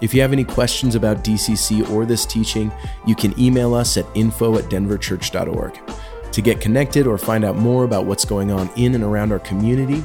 If you have any questions about DCC or this teaching, you can email us at info@denverchurch.org. To get connected or find out more about what's going on in and around our community,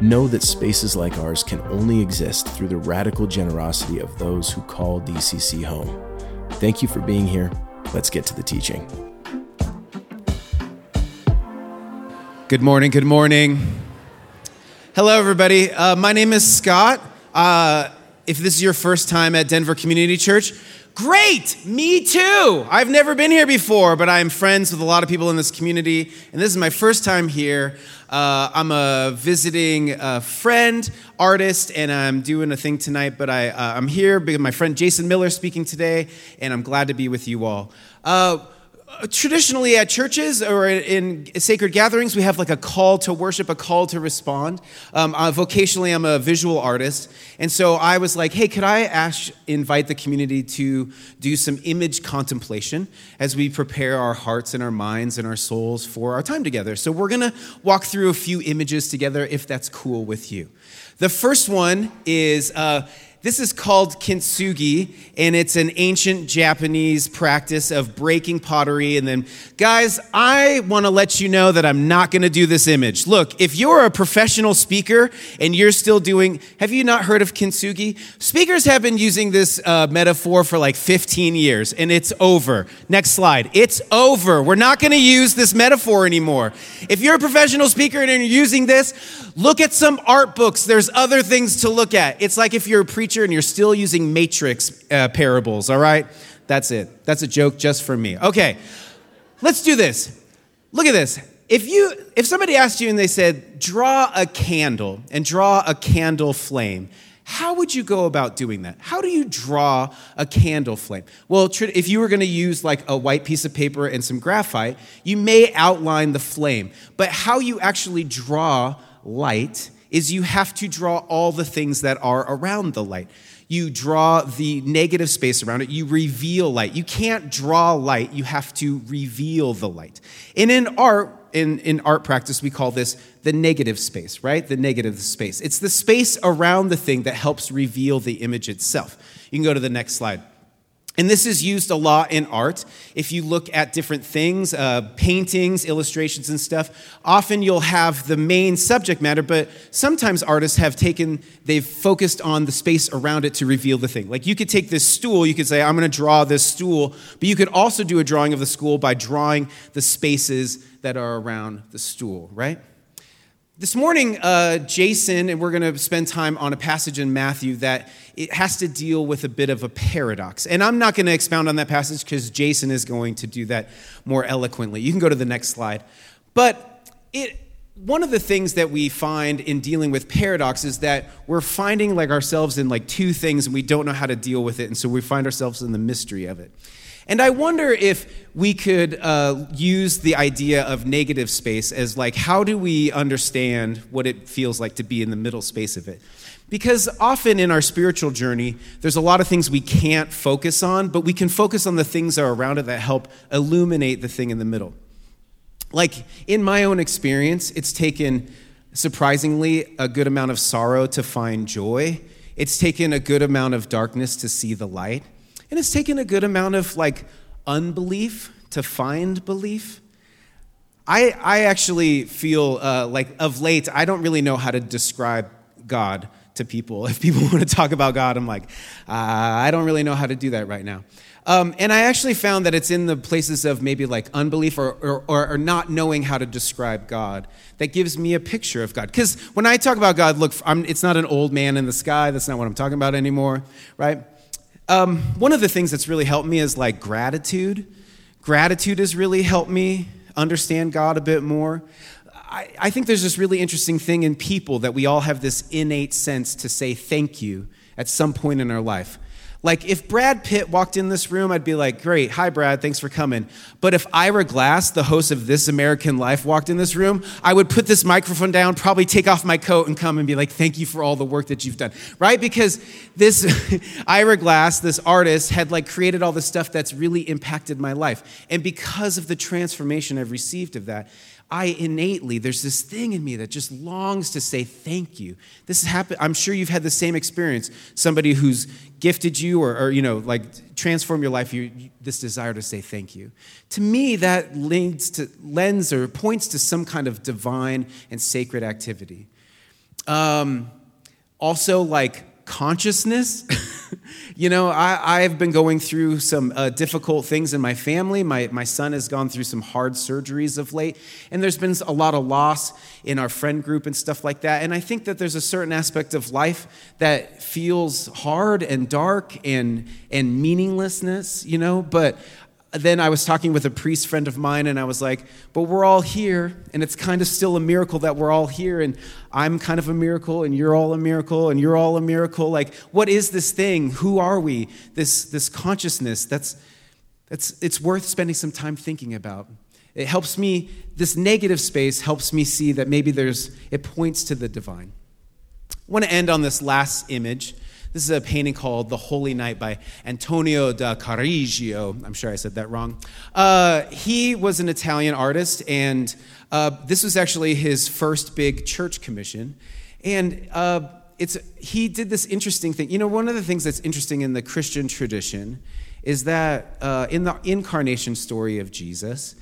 Know that spaces like ours can only exist through the radical generosity of those who call DCC home. Thank you for being here. Let's get to the teaching. Good morning, good morning. Hello, everybody. My name is Scott. If this is your first time at Denver Community Church, great, me too. I've never been here before, but I'm friends with a lot of people in this community, and this is my first time here. I'm a visiting friend, artist, and I'm doing a thing tonight, but I'm here because my friend Jason Miller speaking today, and I'm glad to be with you all. Traditionally at churches or in sacred gatherings, we have like a call to worship, a call to respond. Vocationally, I'm a visual artist. And so I was like, hey, could I invite the community to do some image contemplation as we prepare our hearts and our minds and our souls for our time together? So we're going to walk through a few images together if that's cool with you. The first one is... This is called kintsugi, and it's an ancient Japanese practice of breaking pottery. And then, guys, I want to let you know that I'm not going to do this image. Look, if you're a professional speaker and you're still doing, have you not heard of kintsugi? Speakers have been using this metaphor for like 15 years, and it's over. Next slide. It's over. We're not going to use this metaphor anymore. If you're a professional speaker and you're using this, look at some art books. There's other things to look at. It's like if you're a preacher and you're still using matrix parables, all right? That's it. That's a joke just for me. Okay, let's do this. Look at this. If somebody asked you and they said, draw a candle and draw a candle flame, how would you go about doing that? How do you draw a candle flame? Well, if you were going to use like a white piece of paper and some graphite, you may outline the flame. But how you actually draw light is you have to draw all the things that are around the light. You draw the negative space around it. You reveal light. You can't draw light. You have to reveal the light. And in art practice, we call this the negative space, right? The negative space. It's the space around the thing that helps reveal the image itself. You can go to the next slide. And this is used a lot in art. If you look at different things, paintings, illustrations and stuff, often you'll have the main subject matter, but sometimes artists have they've focused on the space around it to reveal the thing. Like you could take this stool, you could say, I'm going to draw this stool, but you could also do a drawing of the stool by drawing the spaces that are around the stool, right? This morning, Jason, and we're going to spend time on a passage in Matthew that it has to deal with a bit of a paradox. And I'm not going to expound on that passage because Jason is going to do that more eloquently. You can go to the next slide. But one of the things that we find in dealing with paradox is that we're finding like ourselves in like two things and we don't know how to deal with it. And so we find ourselves in the mystery of it. And I wonder if we could use the idea of negative space as like, how do we understand what it feels like to be in the middle space of it? Because often in our spiritual journey, there's a lot of things we can't focus on, but we can focus on the things that are around it that help illuminate the thing in the middle. Like in my own experience, it's taken surprisingly a good amount of sorrow to find joy. It's taken a good amount of darkness to see the light. And it's taken a good amount of like unbelief to find belief. I actually feel like of late, I don't really know how to describe God to people. If people want to talk about God, I'm like, I don't really know how to do that right now. And I actually found that it's in the places of maybe like unbelief or not knowing how to describe God that gives me a picture of God. Because when I talk about God, look, it's not an old man in the sky. That's not what I'm talking about anymore, right? One of the things that's really helped me is like gratitude. Gratitude has really helped me understand God a bit more. I think there's this really interesting thing in people that we all have this innate sense to say thank you at some point in our life. Like if Brad Pitt walked in this room, I'd be like, great, hi Brad, thanks for coming. But if Ira Glass, the host of This American Life, walked in this room, I would put this microphone down, probably take off my coat and come and be like, thank you for all the work that you've done, right? Because this Ira Glass, this artist, had like created all this stuff that's really impacted my life. And because of the transformation I've received of that, there's this thing in me that just longs to say thank you. This has happened. I'm sure you've had the same experience. Somebody who's gifted you or you know, like transform your life, this desire to say thank you. To me, that lends or points to some kind of divine and sacred activity. Also, like consciousness. You know, I've been going through some difficult things in my family. My son has gone through some hard surgeries of late, and there's been a lot of loss in our friend group and stuff like that. And I think that there's a certain aspect of life that feels hard and dark and meaninglessness, you know. But then I was talking with a priest friend of mine, and I was like, but we're all here, and it's kind of still a miracle that we're all here, and I'm kind of a miracle, and you're all a miracle, and you're all a miracle. Like, what is this thing? Who are we? This consciousness, it's worth spending some time thinking about. It helps me, this negative space helps me see that maybe it points to the divine. I want to end on this last image. This is a painting called The Holy Night by Antonio da Correggio. I'm sure I said that wrong. He was an Italian artist, and this was actually his first big church commission. And he did this interesting thing. You know, one of the things that's interesting in the Christian tradition is that in the incarnation story of Jesus,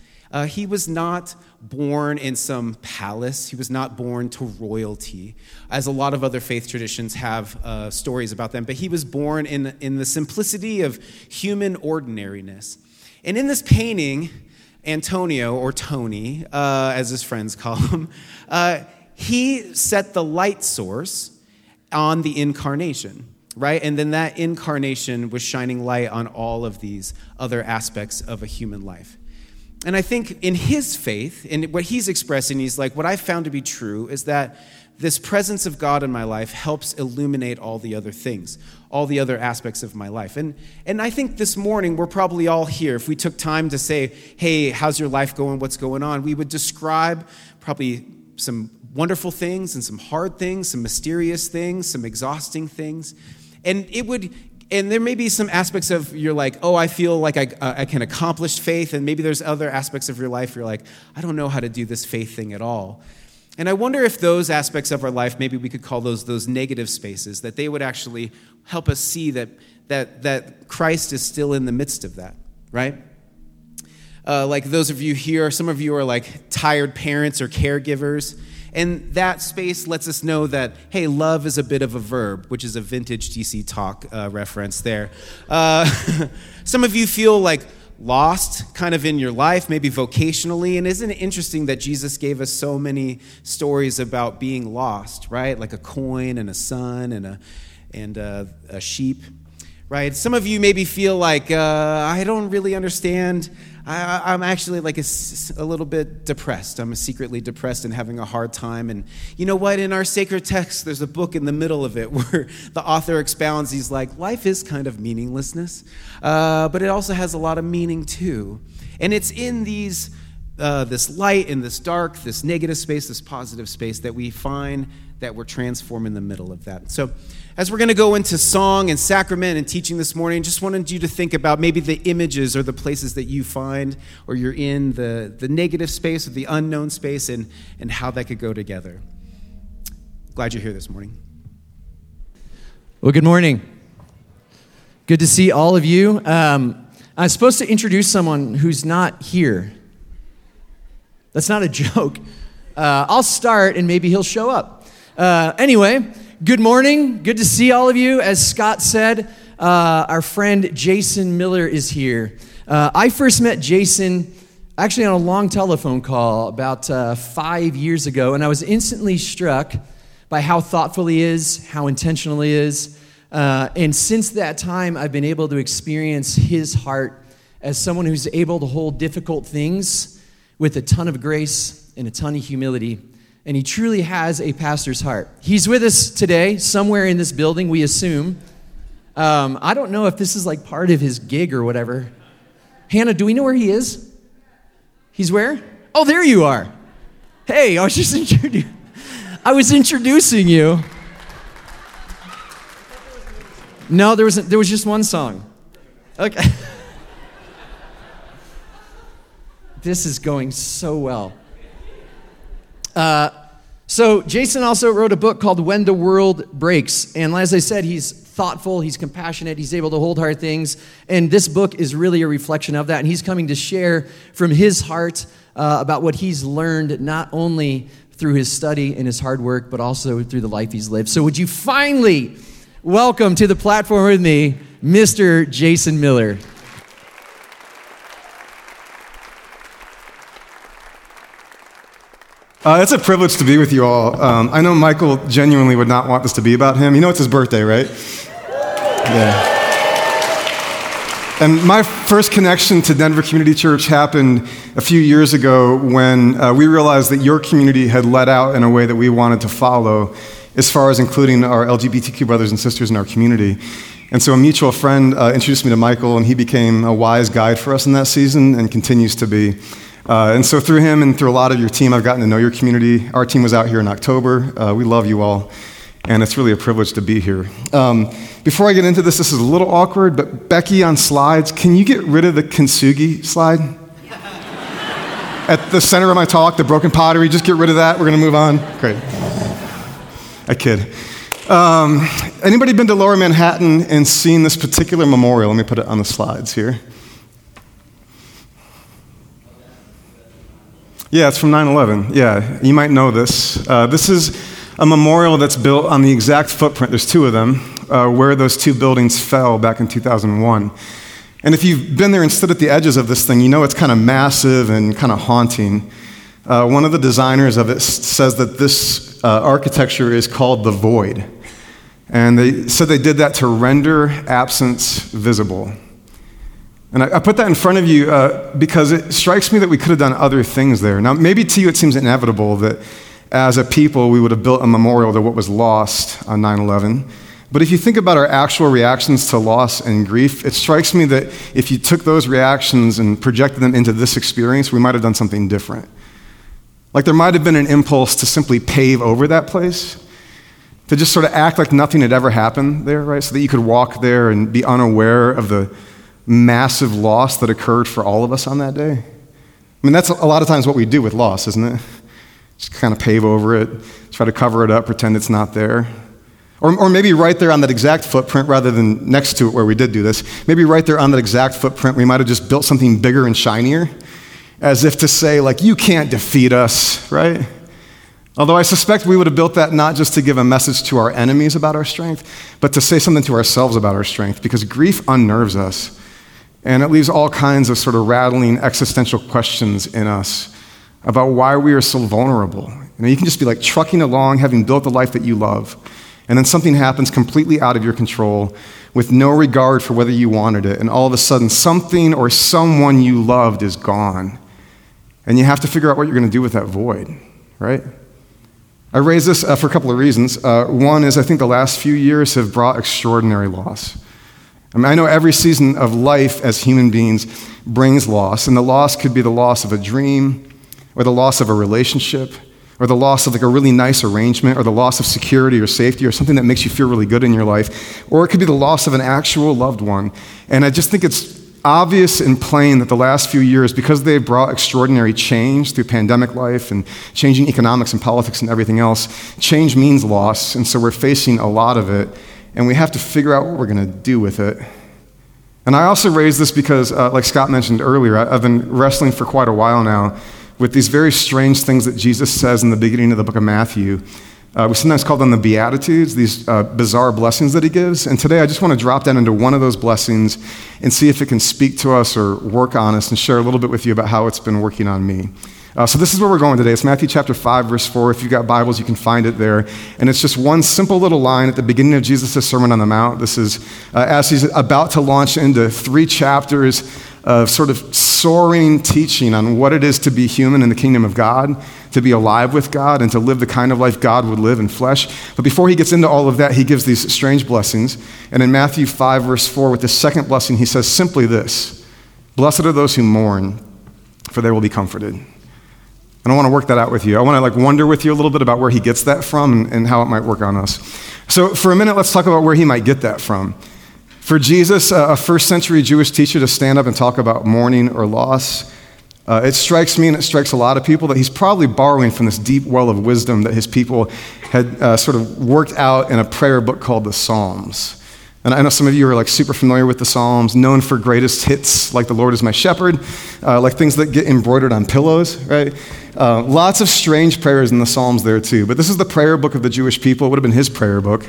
he was not born in some palace. He was not born to royalty, as a lot of other faith traditions have stories about them. But he was born in the simplicity of human ordinariness. And in this painting, Antonio, or Tony, as his friends call him, he set the light source on the incarnation, right? And then that incarnation was shining light on all of these other aspects of a human life. And I think in his faith, and what he's expressing, he's like, what I've found to be true is that this presence of God in my life helps illuminate all the other things, all the other aspects of my life. And I think this morning, we're probably all here. If we took time to say, hey, how's your life going? What's going on? We would describe probably some wonderful things and some hard things, some mysterious things, some exhausting things. And there may be some aspects of you're like, oh, I feel like I can accomplish faith. And maybe there's other aspects of your life you're like, I don't know how to do this faith thing at all. And I wonder if those aspects of our life, maybe we could call those negative spaces, that they would actually help us see that Christ is still in the midst of that, right? Like those of you here, some of you are like tired parents or caregivers. And that space lets us know that, hey, love is a bit of a verb, which is a vintage DC Talk reference there. Some of you feel like lost kind of in your life, maybe vocationally. And isn't it interesting that Jesus gave us so many stories about being lost, right? Like a coin and a son and a sheep, right? Some of you maybe feel like, I don't really understand. I'm actually like a little bit depressed. I'm secretly depressed and having a hard time. And you know what? In our sacred text, there's a book in the middle of it where the author expounds. He's like, life is kind of meaninglessness, but it also has a lot of meaning too. And it's in these, this light and this dark, this negative space, this positive space that we find that we're transformed in the middle of that. So as we're going to go into song and sacrament and teaching this morning, just wanted you to think about maybe the images or the places that you find or you're in the negative space or the unknown space and how that could go together. Glad you're here this morning. Well, good morning. Good to see all of you. I was supposed to introduce someone who's not here. That's not a joke. I'll start and maybe he'll show up. Anyway, good morning. Good to see all of you. As Scott said, Our friend Jason Miller is here. I first met Jason actually on a long telephone call about 5 years ago, and I was instantly struck by how thoughtful he is, how intentional he is. And since that time, I've been able to experience his heart as someone who's able to hold difficult things with a ton of grace and a ton of humility. And he truly has a pastor's heart. He's with us today, somewhere in this building, we assume. I don't know if this is like part of his gig or whatever. Hannah, do we know where he is? He's where? Oh, there you are. Hey, I was just introducing you. No, there was just one song. Okay. This is going so well. So Jason also wrote a book called When the World Breaks. And as I said, he's thoughtful, he's compassionate, he's able to hold hard things. And this book is really a reflection of that. And he's coming to share from his heart about what he's learned, not only through his study and his hard work, but also through the life he's lived. So would you finally welcome to the platform with me, Mr. Jason Miller. It's a privilege to be with you all. I know Michael genuinely would not want this to be about him. You know it's his birthday, right? Yeah. And my first connection to Denver Community Church happened a few years ago when we realized that your community had let out in a way that we wanted to follow, as far as including our LGBTQ brothers and sisters in our community. And so a mutual friend introduced me to Michael, and he became a wise guide for us in that season and continues to be. And so through him and through a lot of your team, I've gotten to know your community. Our team was out here in October. We love you all, and it's really a privilege to be here. Before I get into this is a little awkward, but Becky on slides, can you get rid of the kintsugi slide? At the center of my talk, the broken pottery, just get rid of that. We're going to move on. Great. I kid. Anybody been to Lower Manhattan and seen this particular memorial? Let me put it on the slides here. Yeah, it's from 9/11. Yeah, you might know this. This is a memorial that's built on the exact footprint, there's two of them, where those two buildings fell back in 2001. And if you've been there and stood at the edges of this thing, you know it's kind of massive and kind of haunting. One of the designers of it says that this architecture is called the void. And they said they did that to render absence visible. And I put that in front of you because it strikes me that we could have done other things there. Now, maybe to you it seems inevitable that as a people we would have built a memorial to what was lost on 9/11. But if you think about our actual reactions to loss and grief, it strikes me that if you took those reactions and projected them into this experience, we might have done something different. Like there might have been an impulse to simply pave over that place, to just sort of act like nothing had ever happened there, right? So that you could walk there and be unaware of the massive loss that occurred for all of us on that day. I mean, that's a lot of times what we do with loss, isn't it? Just kind of pave over it, try to cover it up, pretend it's not there. Or maybe right there on that exact footprint, rather than next to it where we did do this, maybe right there on that exact footprint, we might have just built something bigger and shinier, as if to say, like, you can't defeat us, right? Although I suspect we would have built that not just to give a message to our enemies about our strength, but to say something to ourselves about our strength, because grief unnerves us, and it leaves all kinds of sort of rattling existential questions in us about why we are so vulnerable. You know, you can just be like trucking along, having built the life that you love, and then something happens completely out of your control with no regard for whether you wanted it, and all of a sudden something or someone you loved is gone. And you have to figure out what you're going to do with that void, right? I raise this for a couple of reasons. One is I think the last few years have brought extraordinary loss. I mean, I know every season of life as human beings brings loss, and the loss could be the loss of a dream, or the loss of a relationship, or the loss of like a really nice arrangement, or the loss of security or safety, or something that makes you feel really good in your life, or it could be the loss of an actual loved one. And I just think it's obvious and plain that the last few years, because they've brought extraordinary change through pandemic life and changing economics and politics and everything else, change means loss, and so we're facing a lot of it, and we have to figure out what we're going to do with it. And I also raise this because, like Scott mentioned earlier, I've been wrestling for quite a while now with these very strange things that Jesus says in the beginning of the book of Matthew We sometimes call them the Beatitudes, these bizarre blessings that he gives. And today I just want to drop down into one of those blessings and see if it can speak to us or work on us and share a little bit with you about how it's been working on me. So this is where we're going today. It's Matthew chapter 5, verse 4. If you've got Bibles, you can find it there. And it's just one simple little line at the beginning of Jesus' Sermon on the Mount. This is as he's about to launch into 3 chapters of sort of soaring teaching on what it is to be human in the kingdom of God, to be alive with God, and to live the kind of life God would live in flesh. But before he gets into all of that, he gives these strange blessings. And in Matthew 5, verse 4, with the second blessing, he says simply this: "Blessed are those who mourn, for they will be comforted." I don't want to work that out with you. I want to wonder with you a little bit about where he gets that from and how it might work on us. So for a minute, let's talk about where he might get that from. For Jesus, a first century Jewish teacher to stand up and talk about mourning or loss, it strikes me and it strikes a lot of people that he's probably borrowing from this deep well of wisdom that his people had sort of worked out in a prayer book called the Psalms. And I know some of you are super familiar with the Psalms, known for greatest hits like "The Lord is my shepherd," like things that get embroidered on pillows, right? Lots of strange prayers in the Psalms there too. But this is the prayer book of the Jewish people. It would have been his prayer book.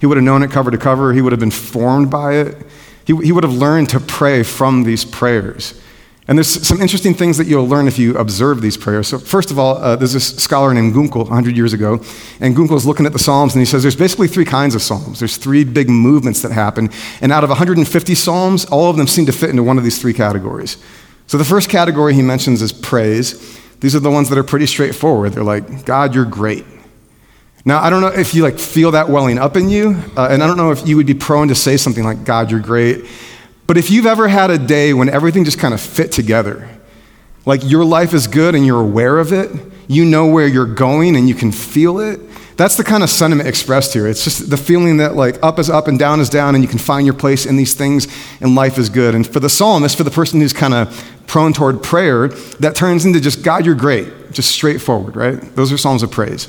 He would have known it cover to cover. He would have been formed by it. He would have learned to pray from these prayers. And there's some interesting things that you'll learn if you observe these prayers. So first of all, there's this scholar named Gunkel 100 years ago, and Gunkel's looking at the Psalms, and he says there's basically 3 kinds of Psalms. There's 3 big movements that happen, and out of 150 Psalms, all of them seem to fit into one of these 3 categories. So the first category he mentions is praise. These are the ones that are pretty straightforward. They're like, "God, you're great." Now, I don't know if you feel that welling up in you, and I don't know if you would be prone to say something like, "God, you're great." But if you've ever had a day when everything just kind of fit together, your life is good and you're aware of it, you know where you're going and you can feel it, that's the kind of sentiment expressed here. It's just the feeling that up is up and down is down and you can find your place in these things and life is good. And for the psalmist, for the person who's kind of prone toward prayer, that turns into just, "God, you're great," just straightforward, right? Those are Psalms of praise.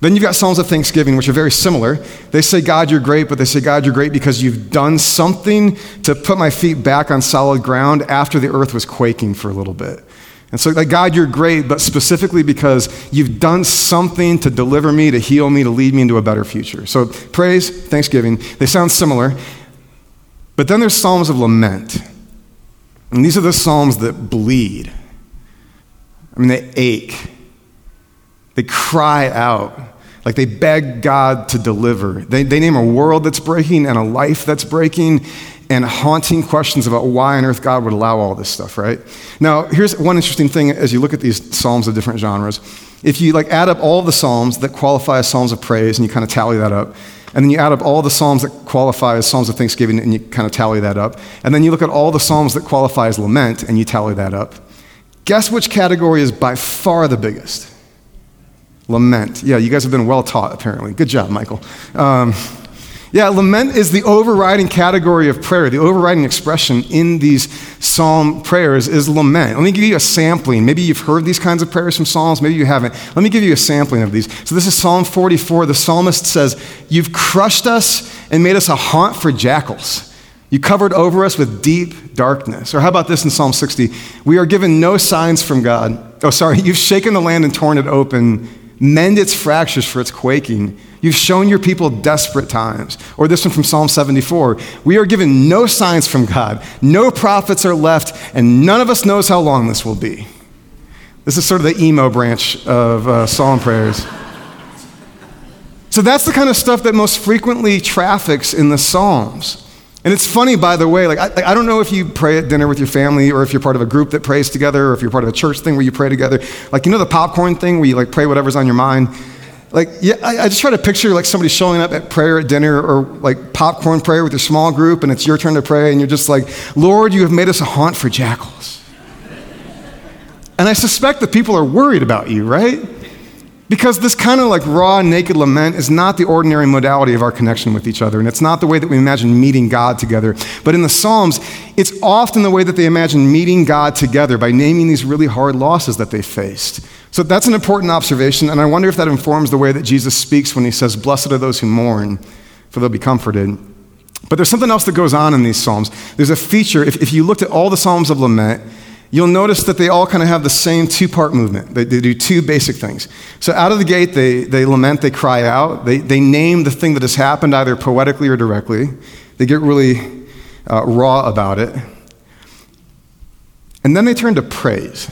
Then you've got Psalms of Thanksgiving, which are very similar. They say, "God, you're great," but they say, "God, you're great because you've done something to put my feet back on solid ground after the earth was quaking for a little bit." And so "God, you're great," but specifically because you've done something to deliver me, to heal me, to lead me into a better future. So praise, thanksgiving, they sound similar. But then there's Psalms of lament. And these are the Psalms that bleed. I mean, they ache. They cry out. They beg God to deliver. They name a world that's breaking and a life that's breaking and haunting questions about why on earth God would allow all this stuff, right? Now, here's one interesting thing as you look at these Psalms of different genres. If you add up all the Psalms that qualify as Psalms of praise and you kind of tally that up, and then you add up all the Psalms that qualify as Psalms of thanksgiving and you kind of tally that up, and then you look at all the Psalms that qualify as lament and you tally that up, guess which category is by far the biggest? Lament. Yeah, you guys have been well taught, apparently. Good job, Michael. Lament is the overriding category of prayer. The overriding expression in these psalm prayers is lament. Let me give you a sampling. Maybe you've heard these kinds of prayers from Psalms. Maybe you haven't. Let me give you a sampling of these. So this is Psalm 44. The psalmist says, "You've crushed us and made us a haunt for jackals. You covered over us with deep darkness." Or how about this in Psalm 60? "We are given no signs from God." "You've shaken the land and torn it open. Mend its fractures for its quaking. You've shown your people desperate times." Or this one from Psalm 74. "We are given no signs from God. No prophets are left, and none of us knows how long this will be." This is sort of the emo branch of psalm prayers. So that's the kind of stuff that most frequently traffics in the Psalms. And it's funny, by the way, I don't know if you pray at dinner with your family or if you're part of a group that prays together or if you're part of a church thing where you pray together. The popcorn thing where you pray whatever's on your mind? I just try to picture somebody showing up at prayer at dinner or popcorn prayer with your small group and it's your turn to pray and you're just "Lord, you have made us a haunt for jackals." And I suspect that people are worried about you, right? Because this kind of raw, naked lament is not the ordinary modality of our connection with each other, and it's not the way that we imagine meeting God together. But in the Psalms, it's often the way that they imagine meeting God together by naming these really hard losses that they faced. So that's an important observation, and I wonder if that informs the way that Jesus speaks when he says, "Blessed are those who mourn, for they'll be comforted." But there's something else that goes on in these Psalms. There's a feature, if you looked at all the Psalms of lament, you'll notice that they all kind of have the same two-part movement. They do two basic things. So out of the gate, they lament, they cry out, they name the thing that has happened either poetically or directly. They get really raw about it. And then they turn to praise.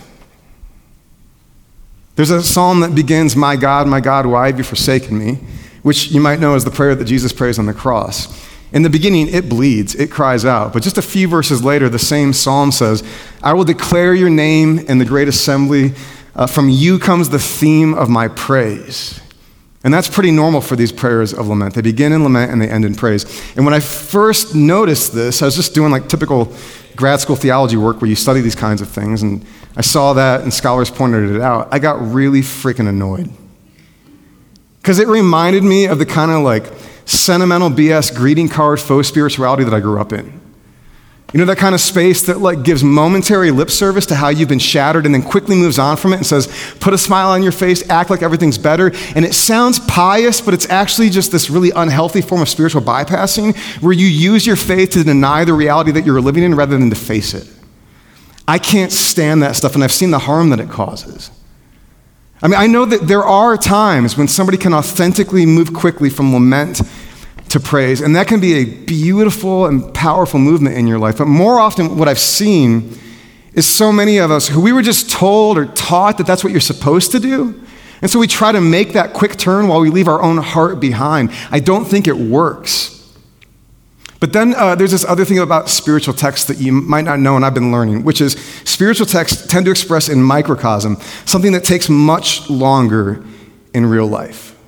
There's a psalm that begins, my God, why have you forsaken me?" which you might know is the prayer that Jesus prays on the cross. In the beginning, it bleeds, it cries out. But just a few verses later, the same psalm says, "I will declare your name in the great assembly. From you comes the theme of my praise." And that's pretty normal for these prayers of lament. They begin in lament and they end in praise. And when I first noticed this, I was just doing like typical grad school theology work where you study these kinds of things. And I saw that and scholars pointed it out. I got really freaking annoyed. Because it reminded me of the kind of like sentimental BS greeting card faux spirituality that I grew up in. You know, that kind of space that like gives momentary lip service to how you've been shattered and then quickly moves on from it and says, put a smile on your face, act like everything's better. And it sounds pious, but it's actually just this really unhealthy form of spiritual bypassing where you use your faith to deny the reality that you're living in rather than to face it. I can't stand that stuff, and I've seen the harm that it causes. I mean, I know that there are times when somebody can authentically move quickly from lament to praise, and that can be a beautiful and powerful movement in your life. But more often, what I've seen is so many of us who we were just told or taught that that's what you're supposed to do, and so we try to make that quick turn while we leave our own heart behind. I don't think it works. But then there's this other thing about spiritual texts that you might not know and I've been learning, which is spiritual texts tend to express in microcosm something that takes much longer in real life.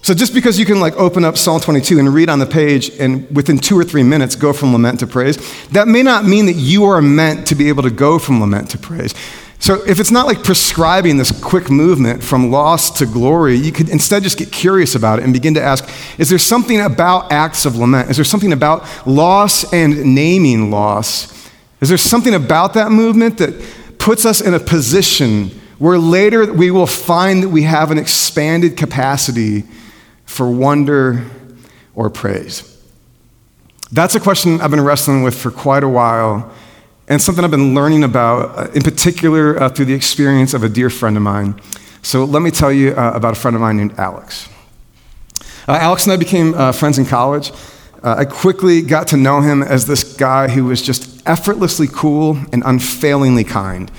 So just because you can like open up Psalm 22 and read on the page and within 2 or 3 minutes go from lament to praise, that may not mean that you are meant to be able to go from lament to praise. So if it's not like prescribing this quick movement from loss to glory, you could instead just get curious about it and begin to ask, is there something about acts of lament? Is there something about loss and naming loss? Is there something about that movement that puts us in a position where later we will find that we have an expanded capacity for wonder or praise? That's a question I've been wrestling with for quite a while, and something I've been learning about, in particular through the experience of a dear friend of mine. So let me tell you about a friend of mine named Alex. Alex and I became friends in college. I quickly got to know him as this guy who was just effortlessly cool and unfailingly kind.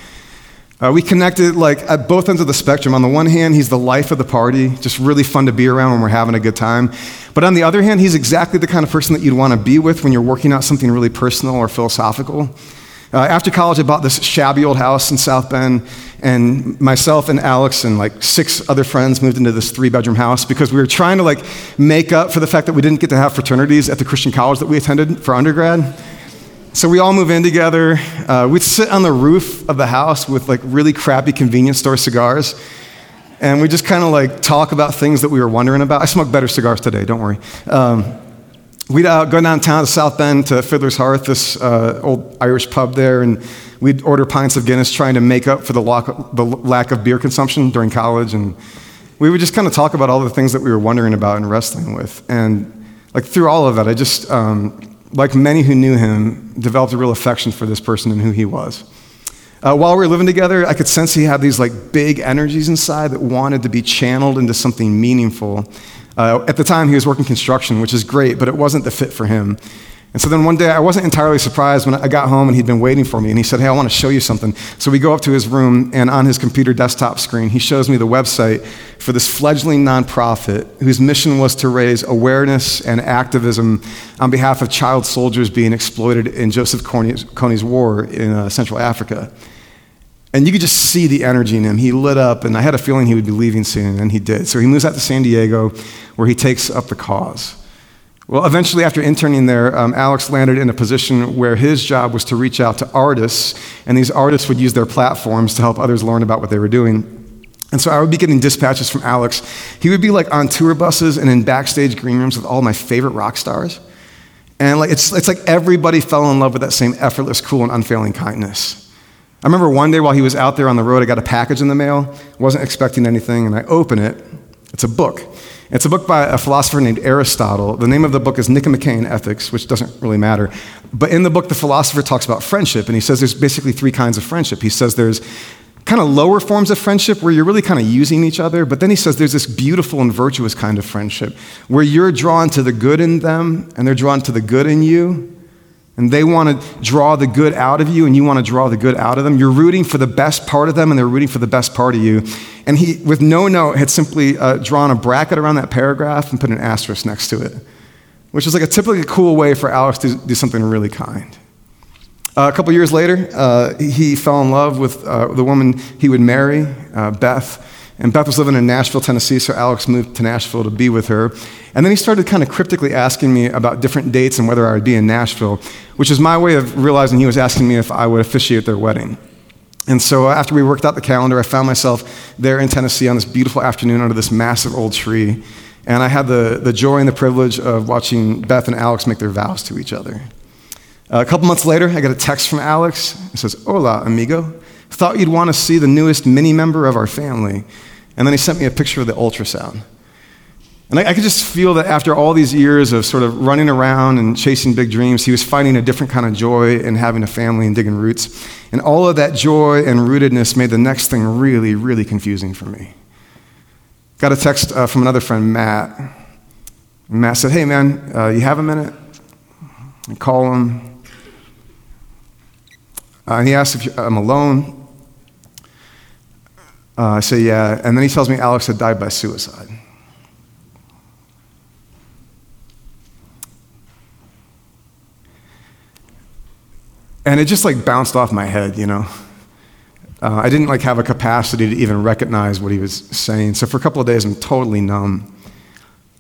We connected like at both ends of the spectrum. On the one hand, he's the life of the party, just really fun to be around when we're having a good time. But on the other hand, he's exactly the kind of person that you'd want to be with when you're working out something really personal or philosophical. After college, I bought this shabby old house in South Bend, and myself and Alex and like 6 other friends moved into this 3-bedroom house because we were trying to like make up for the fact that we didn't get to have fraternities at the Christian college that we attended for undergrad. So we all move in together. We'd sit on the roof of the house with like really crappy convenience store cigars, and we just kind of like talk about things that we were wondering about. I smoke better cigars today, don't worry. We'd go downtown to South Bend to Fiddler's Hearth, this old Irish pub there, and we'd order pints of Guinness trying to make up for the lack of beer consumption during college. And we would just kind of talk about all the things that we were wondering about and wrestling with. And like through all of that, I just, like many who knew him, developed a real affection for this person and who he was. While we were living together, I could sense he had these like big energies inside that wanted to be channeled into something meaningful. At the time, he was working construction, which is great, but it wasn't the fit for him. And so then one day, I wasn't entirely surprised when I got home and he'd been waiting for me, and he said, "Hey, I want to show you something." So we go up to his room, and on his computer desktop screen, he shows me the website for this fledgling nonprofit whose mission was to raise awareness and activism on behalf of child soldiers being exploited in Joseph Kony's war in Central Africa. And you could just see the energy in him. He lit up, and I had a feeling he would be leaving soon, and he did. So he moves out to San Diego, where he takes up the cause. Well, eventually, after interning there, Alex landed in a position where his job was to reach out to artists, and these artists would use their platforms to help others learn about what they were doing. And so I would be getting dispatches from Alex. He would be like on tour buses and in backstage green rooms with all my favorite rock stars. And like it's like everybody fell in love with that same effortless, cool, and unfailing kindness. I remember one day while he was out there on the road, I got a package in the mail, wasn't expecting anything, and I open it. It's a book. It's a book by a philosopher named Aristotle. The name of the book is Nicomachean Ethics, which doesn't really matter. But in the book, the philosopher talks about friendship, and he says there's basically three kinds of friendship. He says there's kind of lower forms of friendship where you're really kind of using each other, but then he says there's this beautiful and virtuous kind of friendship where you're drawn to the good in them, and they're drawn to the good in you, and they want to draw the good out of you, and you want to draw the good out of them. You're rooting for the best part of them, and they're rooting for the best part of you. And he, with no note, had simply drawn a bracket around that paragraph and put an asterisk next to it, which is like a typically cool way for Alex to do something really kind. A couple years later, he fell in love with the woman he would marry, Beth. And Beth was living in Nashville, Tennessee, so Alex moved to Nashville to be with her. And then he started kind of cryptically asking me about different dates and whether I would be in Nashville, which is my way of realizing he was asking me if I would officiate their wedding. And so after we worked out the calendar, I found myself there in Tennessee on this beautiful afternoon under this massive old tree. And I had the joy and the privilege of watching Beth and Alex make their vows to each other. A couple months later, I got a text from Alex. It says, "Hola, amigo. Thought you'd want to see the newest mini member of our family." And then he sent me a picture of the ultrasound. And I could just feel that after all these years of sort of running around and chasing big dreams, he was finding a different kind of joy in having a family and digging roots. And all of that joy and rootedness made the next thing really, really confusing for me. Got a text from another friend, Matt. Matt said, "Hey, man, you have a minute?" I call him. And he asks if I'm alone. I say, yeah. And then he tells me Alex had died by suicide. And it just like bounced off my head, you know. I didn't like have a capacity to even recognize what he was saying. So for a couple of days, I'm totally numb.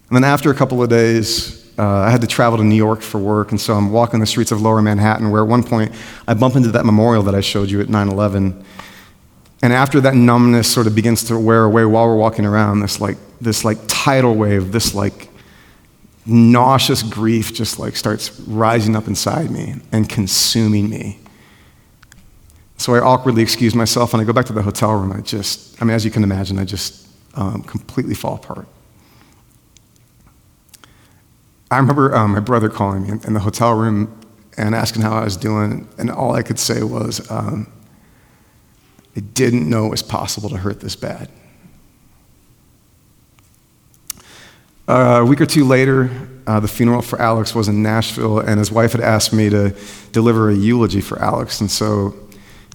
And then after a couple of days, I had to travel to New York for work, and so I'm walking the streets of Lower Manhattan, where at one point I bump into that memorial that I showed you at 9/11. And after that numbness sort of begins to wear away while we're walking around, this tidal wave, this like nauseous grief just like starts rising up inside me and consuming me. So I awkwardly excuse myself, and I go back to the hotel room. As you can imagine, I just completely fall apart. I remember my brother calling me in the hotel room and asking how I was doing, and all I could say was, I didn't know it was possible to hurt this bad. A week or two later, the funeral for Alex was in Nashville, and his wife had asked me to deliver a eulogy for Alex, and so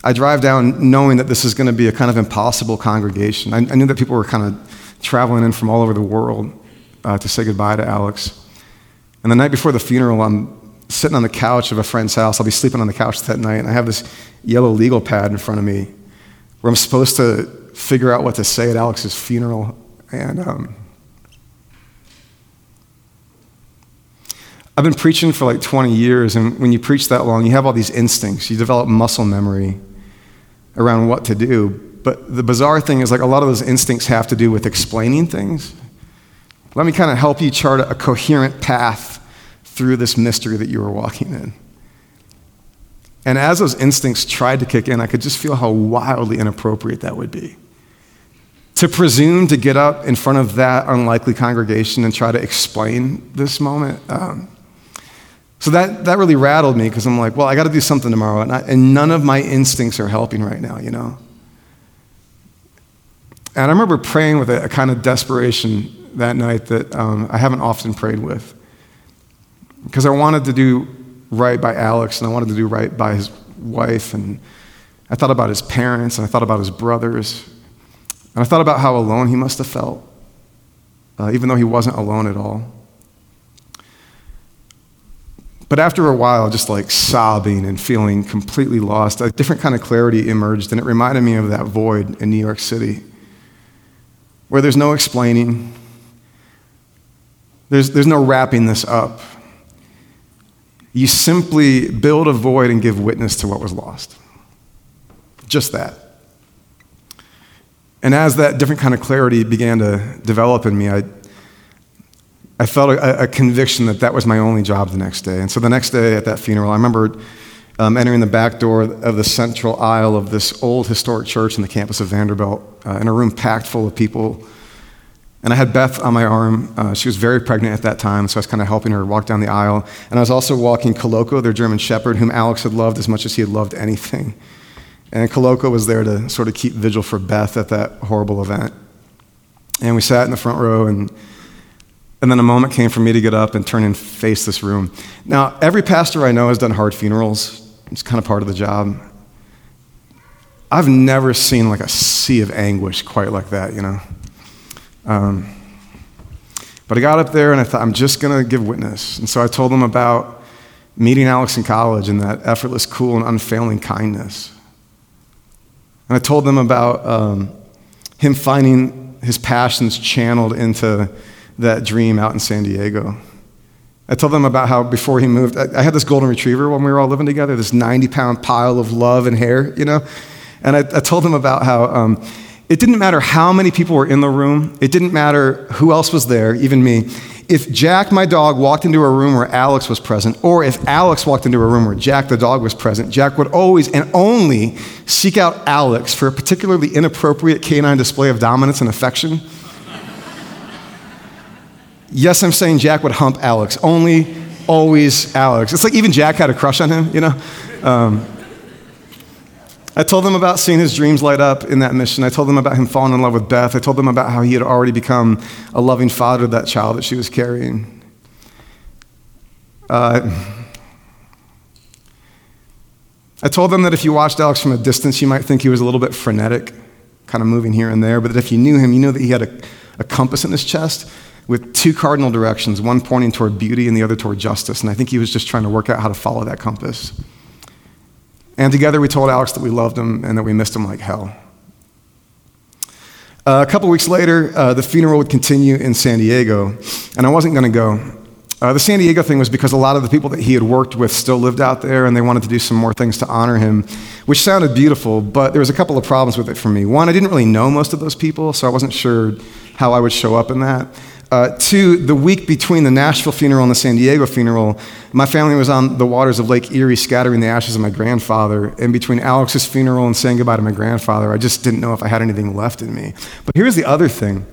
I drive down knowing that this is going to be a kind of impossible congregation. I knew that people were kind of traveling in from all over the world to say goodbye to Alex. And the night before the funeral, I'm sitting on the couch of a friend's house. I'll be sleeping on the couch that night, and I have this yellow legal pad in front of me where I'm supposed to figure out what to say at Alex's funeral. And I've been preaching for like 20 years, and when you preach that long, you have all these instincts. You develop muscle memory around what to do. But the bizarre thing is, like, a lot of those instincts have to do with explaining things. Let me kind of help you chart a coherent path through this mystery that you were walking in. And as those instincts tried to kick in, I could just feel how wildly inappropriate that would be. To presume to get up in front of that unlikely congregation and try to explain this moment. So that really rattled me, because I'm like, well, I got to do something tomorrow, and none of my instincts are helping right now, you know? And I remember praying with a kind of desperation that night that I haven't often prayed with, because I wanted to do right by Alex, and I wanted to do right by his wife, and I thought about his parents, and I thought about his brothers, and I thought about how alone he must have felt, even though he wasn't alone at all. But after a while, just like sobbing and feeling completely lost, a different kind of clarity emerged, and it reminded me of that void in New York City where there's no explaining. There's no wrapping this up. You simply build a void and give witness to what was lost. Just that. And as that different kind of clarity began to develop in me, I felt a conviction that that was my only job the next day. And so the next day at that funeral, I remember entering the back door of the central aisle of this old historic church on the campus of Vanderbilt, in a room packed full of people. And I had Beth on my arm. She was very pregnant at that time, so I was kind of helping her walk down the aisle. And I was also walking Koloko, their German shepherd, whom Alex had loved as much as he had loved anything. And Koloko was there to sort of keep vigil for Beth at that horrible event. And we sat in the front row, and then a moment came for me to get up and turn and face this room. Now, every pastor I know has done hard funerals. It's kind of part of the job. I've never seen like a sea of anguish quite like that, you know. But I got up there and I thought, I'm just going to give witness. And so I told them about meeting Alex in college and that effortless, cool, and unfailing kindness. And I told them about him finding his passions channeled into that dream out in San Diego. I told them about how before he moved, I had this golden retriever when we were all living together, this 90-pound pile of love and hair, you know. And I told them about how it didn't matter how many people were in the room. It didn't matter who else was there, even me. If Jack, my dog, walked into a room where Alex was present, or if Alex walked into a room where Jack, the dog, was present, Jack would always and only seek out Alex for a particularly inappropriate canine display of dominance and affection. Yes, I'm saying Jack would hump Alex. Only, always Alex. It's like even Jack had a crush on him, you know? I told them about seeing his dreams light up in that mission. I told them about him falling in love with Beth. I told them about how he had already become a loving father to that child that she was carrying. I told them that if you watched Alex from a distance, you might think he was a little bit frenetic, kind of moving here and there, but that if you knew him, you knew that he had a compass in his chest with two cardinal directions, one pointing toward beauty and the other toward justice. And I think he was just trying to work out how to follow that compass. And together we told Alex that we loved him and that we missed him like hell. A couple weeks later, the funeral would continue in San Diego, and I wasn't going to go. The San Diego thing was because a lot of the people that he had worked with still lived out there, and they wanted to do some more things to honor him, which sounded beautiful, but there was a couple of problems with it for me. One, I didn't really know most of those people, so I wasn't sure how I would show up in that. Two, the week between the Nashville funeral and the San Diego funeral, my family was on the waters of Lake Erie scattering the ashes of my grandfather. And between Alex's funeral and saying goodbye to my grandfather, I just didn't know if I had anything left in me. But here's the other thing,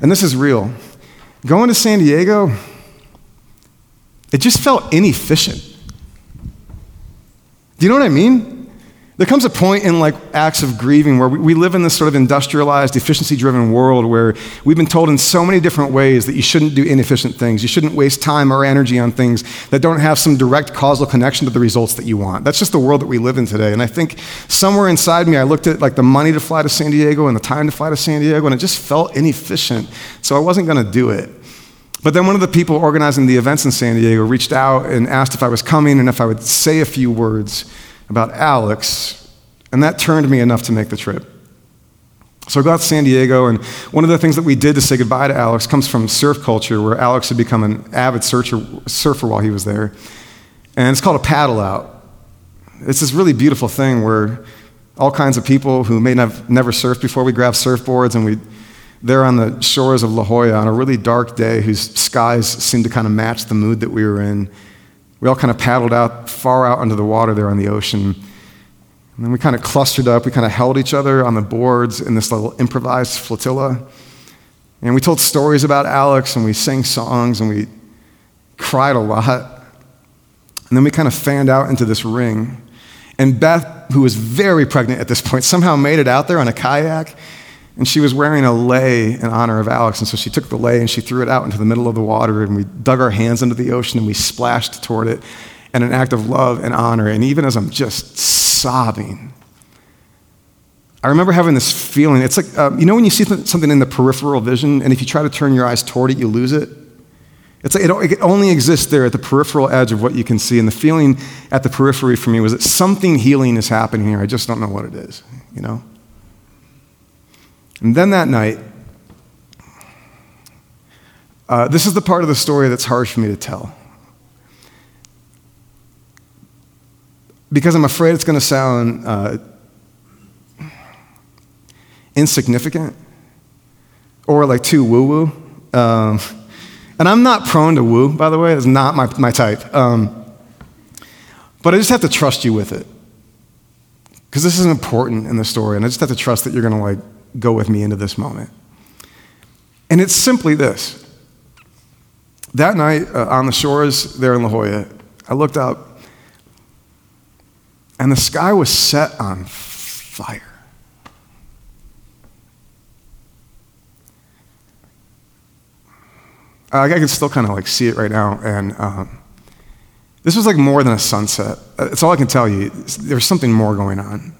and this is real. Going to San Diego, it just felt inefficient. Do you know what I mean? There comes a point in like acts of grieving where we live in this sort of industrialized, efficiency-driven world where we've been told in so many different ways that you shouldn't do inefficient things. You shouldn't waste time or energy on things that don't have some direct causal connection to the results that you want. That's just the world that we live in today. And I think somewhere inside me, I looked at like the money to fly to San Diego and the time to fly to San Diego, and it just felt inefficient. So I wasn't going to do it. But then one of the people organizing the events in San Diego reached out and asked if I was coming and if I would say a few words about Alex, and that turned me enough to make the trip. So I got to San Diego, and one of the things that we did to say goodbye to Alex comes from surf culture, where Alex had become an avid surfer while he was there. And it's called a paddle out. It's this really beautiful thing where all kinds of people who may have never surfed before, we grab surfboards, and they're on the shores of La Jolla on a really dark day whose skies seemed to kind of match the mood that we were in. We all kind of paddled out, far out under the water there on the ocean. And then we kind of clustered up. We kind of held each other on the boards in this little improvised flotilla. And we told stories about Alex, and we sang songs, and we cried a lot. And then we kind of fanned out into this ring. And Beth, who was very pregnant at this point, somehow made it out there on a kayak. And she was wearing a lei in honor of Alex, and so she took the lei and she threw it out into the middle of the water, and we dug our hands into the ocean and we splashed toward it in an act of love and honor. And even as I'm just sobbing, I remember having this feeling. It's like, you know when you see something in the peripheral vision, and if you try to turn your eyes toward it, you lose it? It's like it only exists there at the peripheral edge of what you can see, and the feeling at the periphery for me was that something healing is happening here. I just don't know what it is, you know? And then that night, this is the part of the story that's hard for me to tell, because I'm afraid it's going to sound insignificant or like too woo-woo. And I'm not prone to woo, by the way. It's not my type. But I just have to trust you with it, because this is important in the story, and I just have to trust that you're going to go with me into this moment. And it's simply this. That night on the shores there in La Jolla, I looked up, and the sky was set on fire. I can still kind of like see it right now, and this was like more than a sunset. That's all I can tell you. There was something more going on.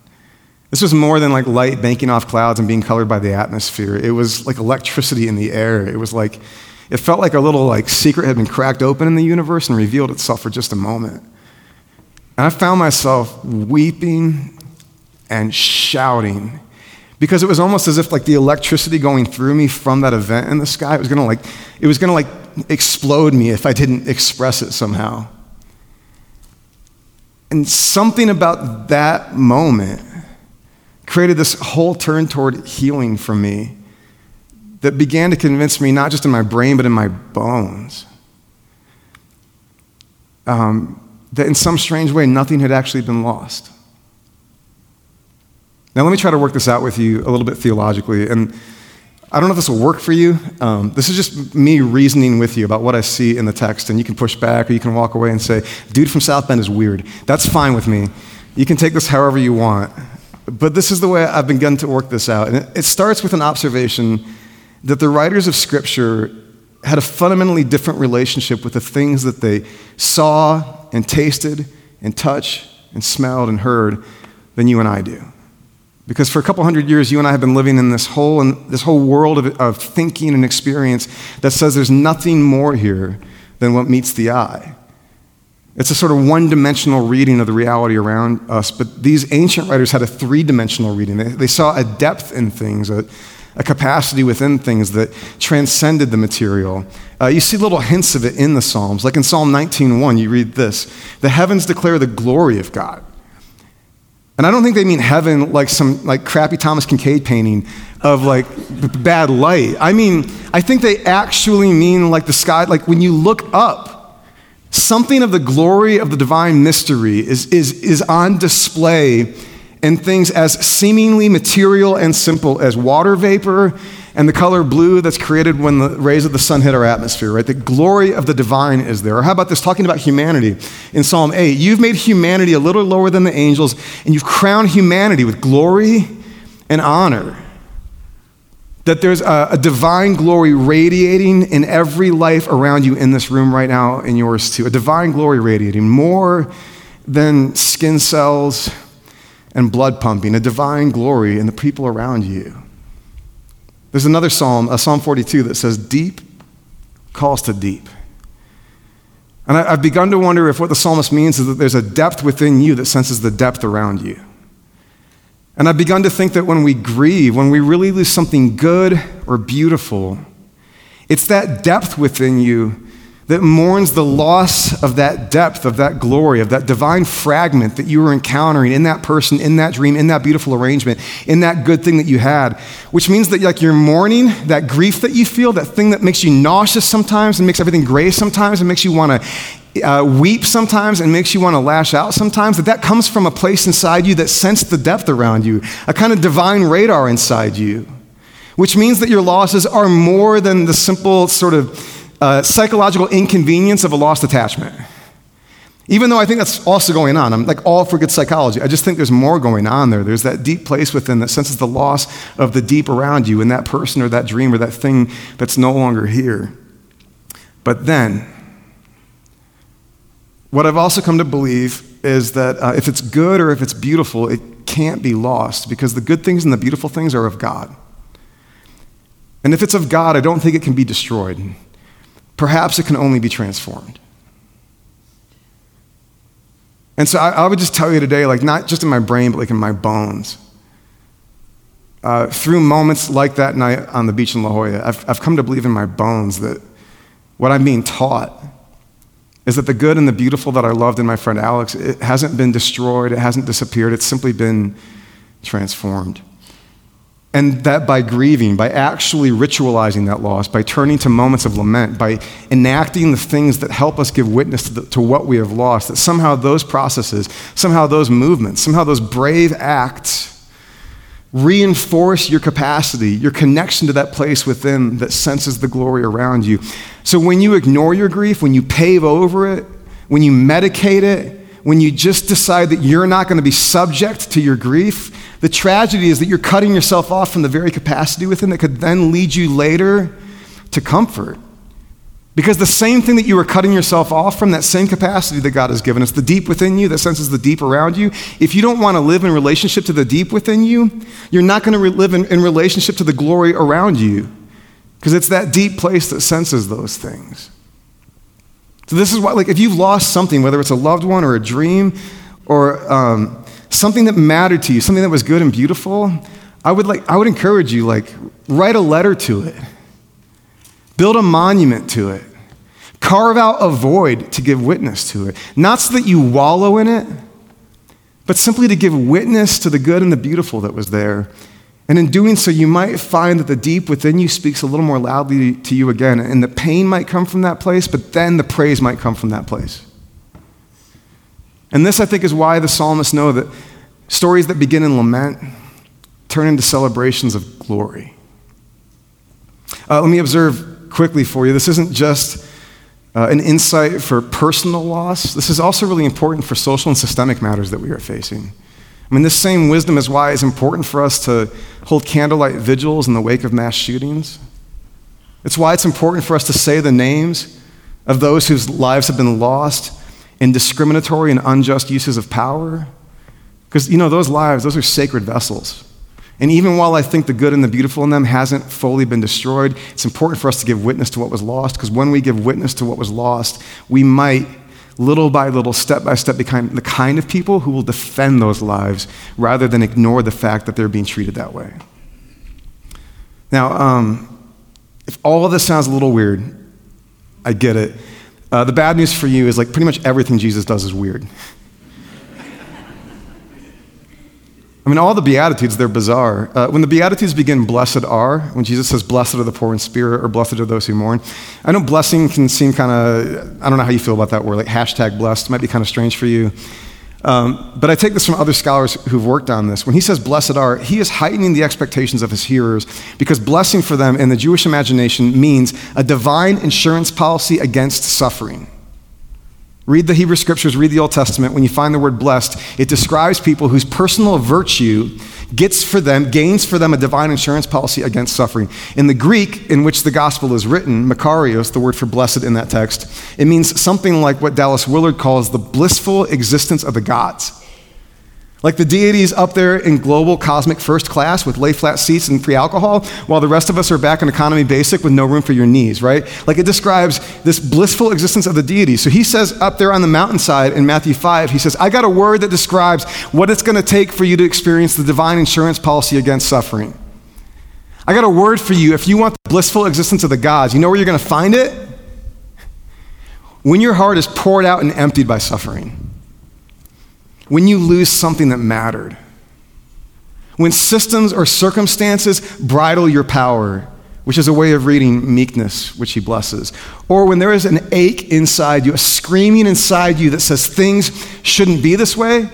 This was more than like light banking off clouds and being colored by the atmosphere. It was like electricity in the air. It was like, it felt like a little like secret had been cracked open in the universe and revealed itself for just a moment. And I found myself weeping and shouting because it was almost as if like the electricity going through me from that event in the sky, it was gonna explode me if I didn't express it somehow. And something about that moment created this whole turn toward healing for me that began to convince me, not just in my brain, but in my bones, that in some strange way, nothing had actually been lost. Now, let me try to work this out with you a little bit theologically, and I don't know if this will work for you. This is just me reasoning with you about what I see in the text, and you can push back or you can walk away and say, dude from South Bend is weird. That's fine with me. You can take this however you want. But this is the way I've begun to work this out. And it starts with an observation that the writers of Scripture had a fundamentally different relationship with the things that they saw and tasted and touched and smelled and heard than you and I do. Because for a couple hundred years, you and I have been living in this whole world of thinking and experience that says there's nothing more here than what meets the eye. It's a sort of one-dimensional reading of the reality around us, but these ancient writers had a three-dimensional reading. They saw a depth in things, a capacity within things that transcended the material. You see little hints of it in the Psalms. Like in Psalm 19:1, you read this, "The heavens declare the glory of God." And I don't think they mean heaven like some like crappy Thomas Kinkade painting of like bad light. I mean, I think they actually mean like the sky, like when you look up, something of the glory of the divine mystery is on display in things as seemingly material and simple as water vapor and the color blue that's created when the rays of the sun hit our atmosphere, right? The glory of the divine is there. Or how about this, talking about humanity in Psalm 8? You've made humanity a little lower than the angels, and you've crowned humanity with glory and honor. That there's a divine glory radiating in every life around you in this room right now, and yours too. A divine glory radiating more than skin cells and blood pumping, a divine glory in the people around you. There's another psalm, Psalm 42, that says deep calls to deep. And I've begun to wonder if what the psalmist means is that there's a depth within you that senses the depth around you. And I've begun to think that when we grieve, when we really lose something good or beautiful, it's that depth within you that mourns the loss of that depth, of that glory, of that divine fragment that you were encountering in that person, in that dream, in that beautiful arrangement, in that good thing that you had, which means that like you're mourning that grief that you feel, that thing that makes you nauseous sometimes and makes everything gray sometimes and makes you want to weep sometimes and makes you want to lash out sometimes, that comes from a place inside you that sensed the depth around you, a kind of divine radar inside you, which means that your losses are more than the simple sort of psychological inconvenience of a lost attachment. Even though I think that's also going on. I'm like all for good psychology. I just think there's more going on there. There's that deep place within that senses the loss of the deep around you and that person or that dream or that thing that's no longer here. But then, what I've also come to believe is that if it's good or if it's beautiful, it can't be lost because the good things and the beautiful things are of God. And if it's of God, I don't think it can be destroyed. Perhaps it can only be transformed. And so I would just tell you today, like not just in my brain, but like in my bones. Through moments like that night on the beach in La Jolla, I've come to believe in my bones that what I'm being taught is that the good and the beautiful that I loved in my friend Alex, it hasn't been destroyed, it hasn't disappeared, it's simply been transformed. And that by grieving, by actually ritualizing that loss, by turning to moments of lament, by enacting the things that help us give witness to what we have lost, that somehow those processes, somehow those movements, somehow those brave acts reinforce your capacity, your connection to that place within that senses the glory around you. So when you ignore your grief, when you pave over it, when you medicate it, when you just decide that you're not going to be subject to your grief, the tragedy is that you're cutting yourself off from the very capacity within that could then lead you later to comfort. Because the same thing that you were cutting yourself off from, that same capacity that God has given us, the deep within you that senses the deep around you, if you don't want to live in relationship to the deep within you, you're not going to live in relationship to the glory around you, because it's that deep place that senses those things. So this is why, like, if you've lost something, whether it's a loved one or a dream or something that mattered to you, something that was good and beautiful, I would encourage you, like, write a letter to it. Build a monument to it. Carve out a void to give witness to it. Not so that you wallow in it, but simply to give witness to the good and the beautiful that was there. And in doing so, you might find that the deep within you speaks a little more loudly to you again. And the pain might come from that place, but then the praise might come from that place. And this, I think, is why the psalmists know that stories that begin in lament turn into celebrations of glory. Let me observe quickly for you. This isn't just an insight for personal loss. This is also really important for social and systemic matters that we are facing. I mean, this same wisdom is why it's important for us to hold candlelight vigils in the wake of mass shootings. It's why it's important for us to say the names of those whose lives have been lost in discriminatory and unjust uses of power. Because, you know, those lives, those are sacred vessels. And even while I think the good and the beautiful in them hasn't fully been destroyed, it's important for us to give witness to what was lost, because when we give witness to what was lost, we might, little by little, step by step, become the kind of people who will defend those lives rather than ignore the fact that they're being treated that way. Now, if all of this sounds a little weird, I get it. The bad news for you is, like, pretty much everything Jesus does is weird. I mean, all the Beatitudes, they're bizarre. When the Beatitudes begin, blessed are, when Jesus says, blessed are the poor in spirit, or blessed are those who mourn. I know blessing can seem kind of, I don't know how you feel about that word, like hashtag blessed, might be kind of strange for you. But I take this from other scholars who've worked on this. When he says blessed are, he is heightening the expectations of his hearers, because blessing for them in the Jewish imagination means a divine insurance policy against suffering. Read the Hebrew Scriptures, read the Old Testament. When you find the word blessed, it describes people whose personal virtue gains for them a divine insurance policy against suffering. In the Greek in which the gospel is written, makarios, the word for blessed in that text, it means something like what Dallas Willard calls the blissful existence of the gods. Like the deities up there in global cosmic first class with lay-flat seats and free alcohol, while the rest of us are back in economy basic with no room for your knees, right? Like, it describes this blissful existence of the deity. So he says up there on the mountainside in Matthew 5, he says, I got a word that describes what it's going to take for you to experience the divine insurance policy against suffering. I got a word for you. If you want the blissful existence of the gods, you know where you're going to find it? When your heart is poured out and emptied by suffering. When you lose something that mattered, when systems or circumstances bridle your power, which is a way of reading meekness, which he blesses, or when there is an ache inside you, a screaming inside you that says things shouldn't be this way,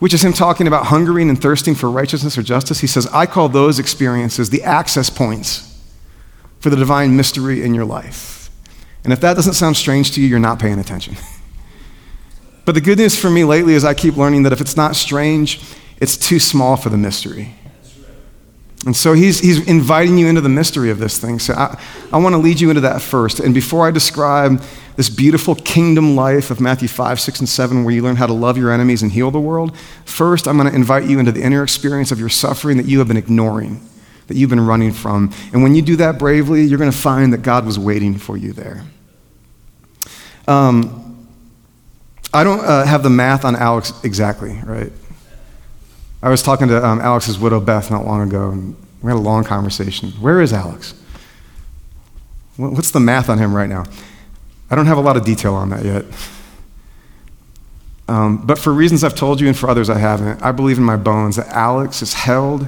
which is him talking about hungering and thirsting for righteousness or justice. He says, I call those experiences the access points for the divine mystery in your life. And if that doesn't sound strange to you, you're not paying attention. But the good news for me lately is I keep learning that if it's not strange, it's too small for the mystery. And so he's inviting you into the mystery of this thing. So I want to lead you into that first. And before I describe this beautiful kingdom life of Matthew 5, 6, and 7, where you learn how to love your enemies and heal the world, first I'm going to invite you into the inner experience of your suffering that you have been ignoring, that you've been running from. And when you do that bravely, you're going to find that God was waiting for you there. I don't have the math on Alex exactly, right? I was talking to Alex's widow, Beth, not long ago, and we had a long conversation. Where is Alex? What's the math on him right now? I don't have a lot of detail on that yet. But for reasons I've told you and for others I haven't, I believe in my bones that Alex is held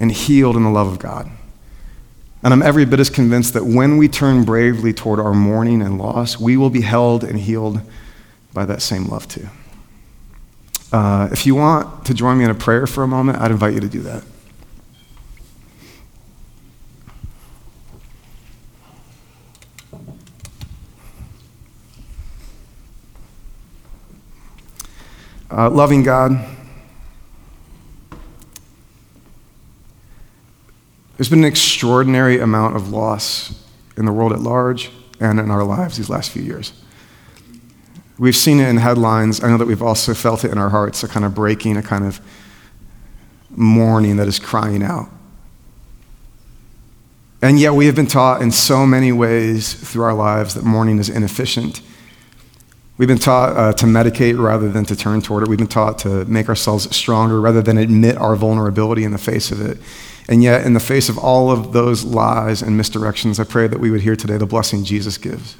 and healed in the love of God. And I'm every bit as convinced that when we turn bravely toward our mourning and loss, we will be held and healed by that same love too. If you want to join me in a prayer for a moment, I'd invite you to do that. loving God. There's been an extraordinary amount of loss in the world at large and in our lives these last few years. We've seen it in headlines. I know that we've also felt it in our hearts, a kind of breaking, a kind of mourning that is crying out. And yet we have been taught in so many ways through our lives that mourning is inefficient. We've been taught to medicate rather than to turn toward it. We've been taught to make ourselves stronger rather than admit our vulnerability in the face of it. And yet, in the face of all of those lies and misdirections, I pray that we would hear today the blessing Jesus gives.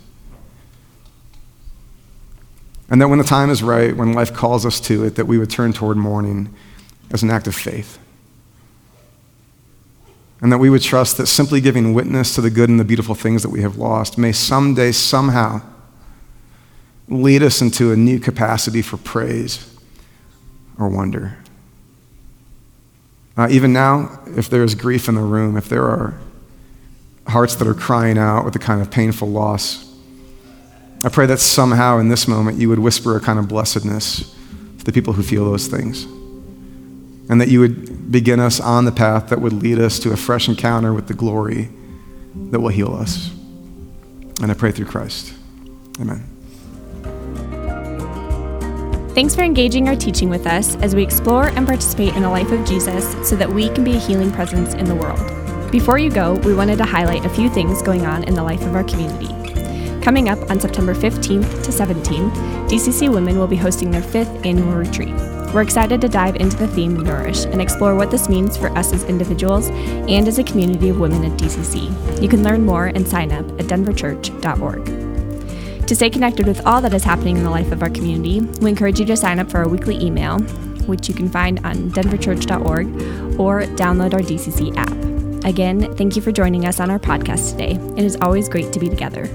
And that when the time is right, when life calls us to it, that we would turn toward mourning as an act of faith. And that we would trust that simply giving witness to the good and the beautiful things that we have lost may someday, somehow, lead us into a new capacity for praise or wonder. Even now, if there is grief in the room, if there are hearts that are crying out with a kind of painful loss, I pray that somehow in this moment you would whisper a kind of blessedness to the people who feel those things, and that you would begin us on the path that would lead us to a fresh encounter with the glory that will heal us. And I pray through Christ. Amen. Thanks for engaging our teaching with us as we explore and participate in the life of Jesus so that we can be a healing presence in the world. Before you go, we wanted to highlight a few things going on in the life of our community. Coming up on September 15th to 17th, DCC Women will be hosting their 5th annual retreat. We're excited to dive into the theme Nourish and explore what this means for us as individuals and as a community of women at DCC. You can learn more and sign up at denverchurch.org. To stay connected with all that is happening in the life of our community, we encourage you to sign up for our weekly email, which you can find on denverchurch.org, or download our DCC app. Again, thank you for joining us on our podcast today. It is always great to be together.